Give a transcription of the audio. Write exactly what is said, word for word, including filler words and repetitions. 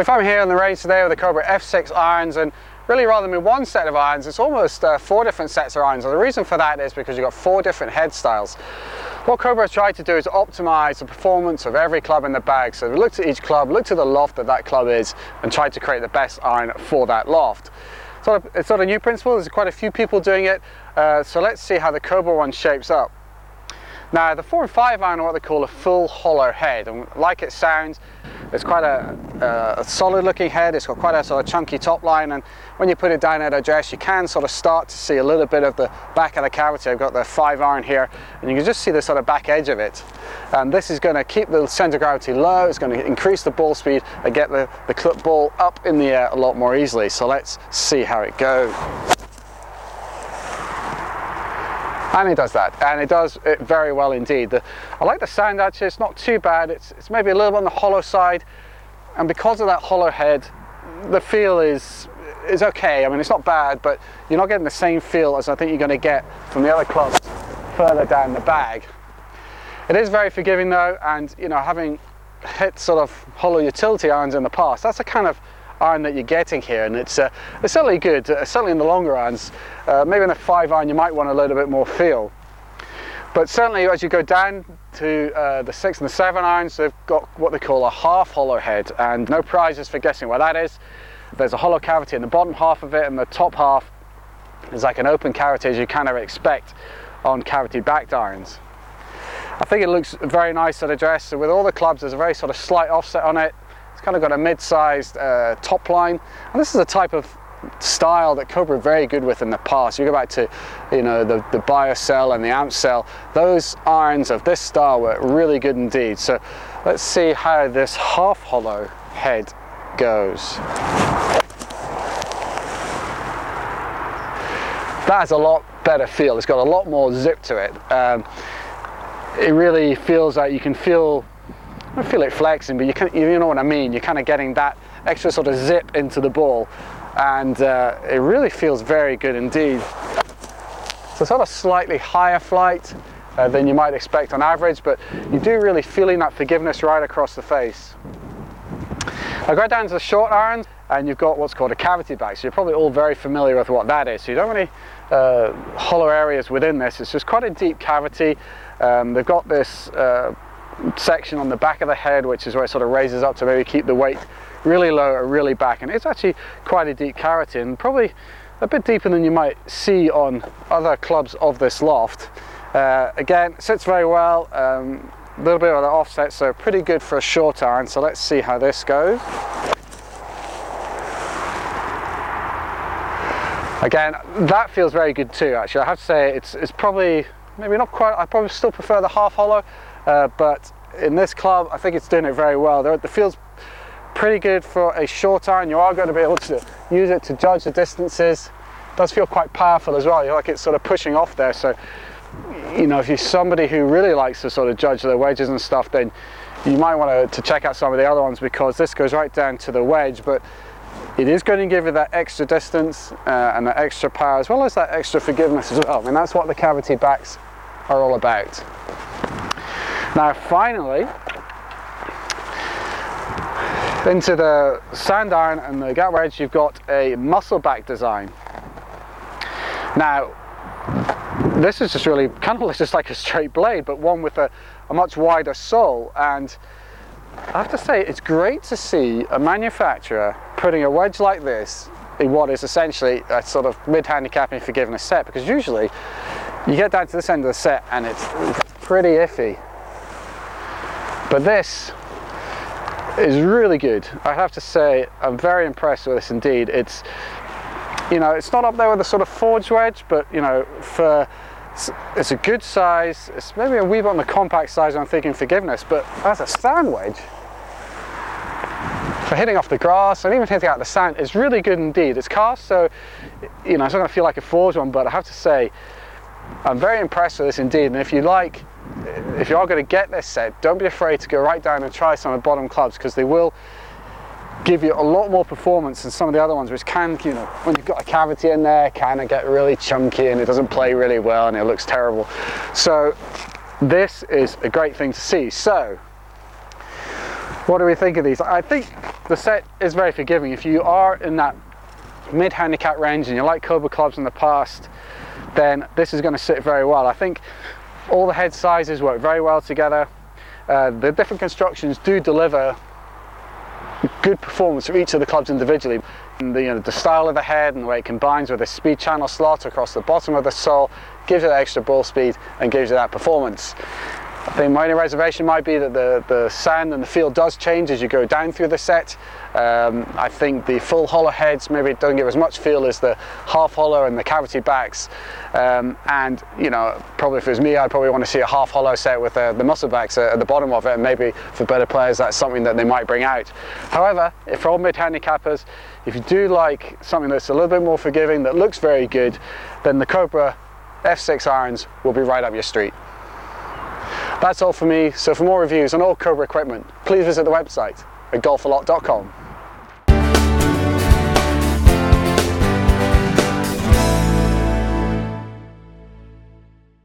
If I'm here in the range today with the Cobra F six irons, and really rather than with one set of irons, it's almost uh, four different sets of irons. And the reason for that is because you've got four different head styles. What Cobra has tried to do is optimize the performance of every club in the bag. So we looked at each club, looked at the loft that that club is, and tried to create the best iron for that loft. Sort of, it's not a new principle, there's quite a few people doing it, uh, so let's see how the Cobra one shapes up. Now the four and five iron are what they call a full hollow head, and like it sounds, it's quite a, a solid looking head. It's got quite a sort of chunky top line, and when you put it down at a dress you can sort of start to see a little bit of the back of the cavity. I've got the five iron here and you can just see the sort of back edge of it, and this is going to keep the centre of gravity low. It's going to increase the ball speed and get the, the clip ball up in the air a lot more easily. So let's see how it goes. And it does that, and it does it very well indeed. The, I like the sound actually, it's not too bad, it's, it's maybe a little bit on the hollow side, and because of that hollow head, the feel is, is okay. I mean, it's not bad, but you're not getting the same feel as I think you're going to get from the other clubs further down the bag. It is very forgiving though, and you know, having hit sort of hollow utility irons in the past, that's a kind of iron that you're getting here, and it's, uh, it's certainly good, uh, certainly in the longer irons. Uh, maybe in the five iron you might want a little bit more feel, but certainly as you go down to uh, the six and the seven irons, they've got what they call a half hollow head, and no prizes for guessing what that is. There's a hollow cavity in the bottom half of it, and the top half is like an open cavity, as you kind of expect on cavity backed irons. I think it looks very nice at a dress. So with all the clubs there's a very sort of slight offset on it. It's kind of got a mid-sized uh, top line, and this is a type of style that Cobra were very good with in the past. You go back to, you know, the, the bio cell and the amp cell. Those irons of this style were really good indeed. So let's see how this half hollow head goes. That has a lot better feel. It's got a lot more zip to it. Um, it really feels like you can feel I don't feel it flexing, but you, can, you know what I mean. You're kind of getting that extra sort of zip into the ball, and uh, it really feels very good indeed. So sort of slightly higher flight uh, than you might expect on average, but you do really feeling that forgiveness right across the face. Now go down to the short irons, and you've got what's called a cavity back. So you're probably all very familiar with what that is. So you don't have any uh, hollow areas within this. It's just quite a deep cavity. Um, they've got this uh, section on the back of the head, which is where it sort of raises up to maybe keep the weight really low or really back, and it's actually quite a deep cavity, and probably a bit deeper than you might see on other clubs of this loft. Uh, again, sits very well, a um, little bit of an offset, so pretty good for a short iron. So let's see how this goes. Again, that feels very good too. Actually, I have to say it's it's probably maybe not quite. I probably still prefer the half hollow. Uh, but in this club I think it's doing it very well. The field's pretty good for a short iron. You are going to be able to use it to judge the distances. It does feel quite powerful as well. You like it's sort of pushing off there, so you know, if you're somebody who really likes to sort of judge their wedges and stuff, then you might want to, to check out some of the other ones, because this goes right down to the wedge, but it is going to give you that extra distance uh, and that extra power, as well as that extra forgiveness as well. I mean, that's what the cavity backs are all about. Now finally, into the sand iron and the gap wedge, you've got a muscle back design. Now this is just really kind of looks just like a straight blade, but one with a, a much wider sole, and I have to say it's great to see a manufacturer putting a wedge like this in what is essentially a sort of mid-handicapping forgiveness set, because usually you get down to this end of the set and it's pretty iffy. But this is really good. I have to say I'm very impressed with this indeed. It's, you know, it's not up there with a sort of forged wedge, but you know, for it's a good size. It's maybe a wee bit on the compact size when I'm thinking forgiveness, but as a sand wedge for hitting off the grass and even hitting out the sand is really good indeed. It's cast, so you know, it's not going to feel like a forged one, but I have to say I'm very impressed with this indeed. And if you like, if you are going to get this set, don't be afraid to go right down and try some of the bottom clubs, because they will give you a lot more performance than some of the other ones, which can, you know, when you've got a cavity in there, can get really chunky and it doesn't play really well and it looks terrible. So this is a great thing to see. So what do we think of these? I think The set is very forgiving. If you are in that mid handicap range and you like Cobra clubs in the past, then this is going to sit very well. I think all the head sizes work very well together. Uh, the different constructions do deliver good performance for each of the clubs individually. And the, you know, the style of the head and the way it combines with the speed channel slot across the bottom of the sole gives it that extra ball speed and gives it that performance. I think my only reservation might be that the, the sand and the feel does change as you go down through the set. Um, I think the full hollow heads, maybe it doesn't give as much feel as the half hollow and the cavity backs. Um, and, you know, probably if it was me, I'd probably want to see a half hollow set with uh, the muscle backs at, at the bottom of it. And maybe for better players, that's something that they might bring out. However, if for all mid-handicappers, if you do like something that's a little bit more forgiving, that looks very good, then the Cobra F six irons will be right up your street. That's all for me, so for more reviews on all Cobra equipment, please visit the website at golf alot dot com.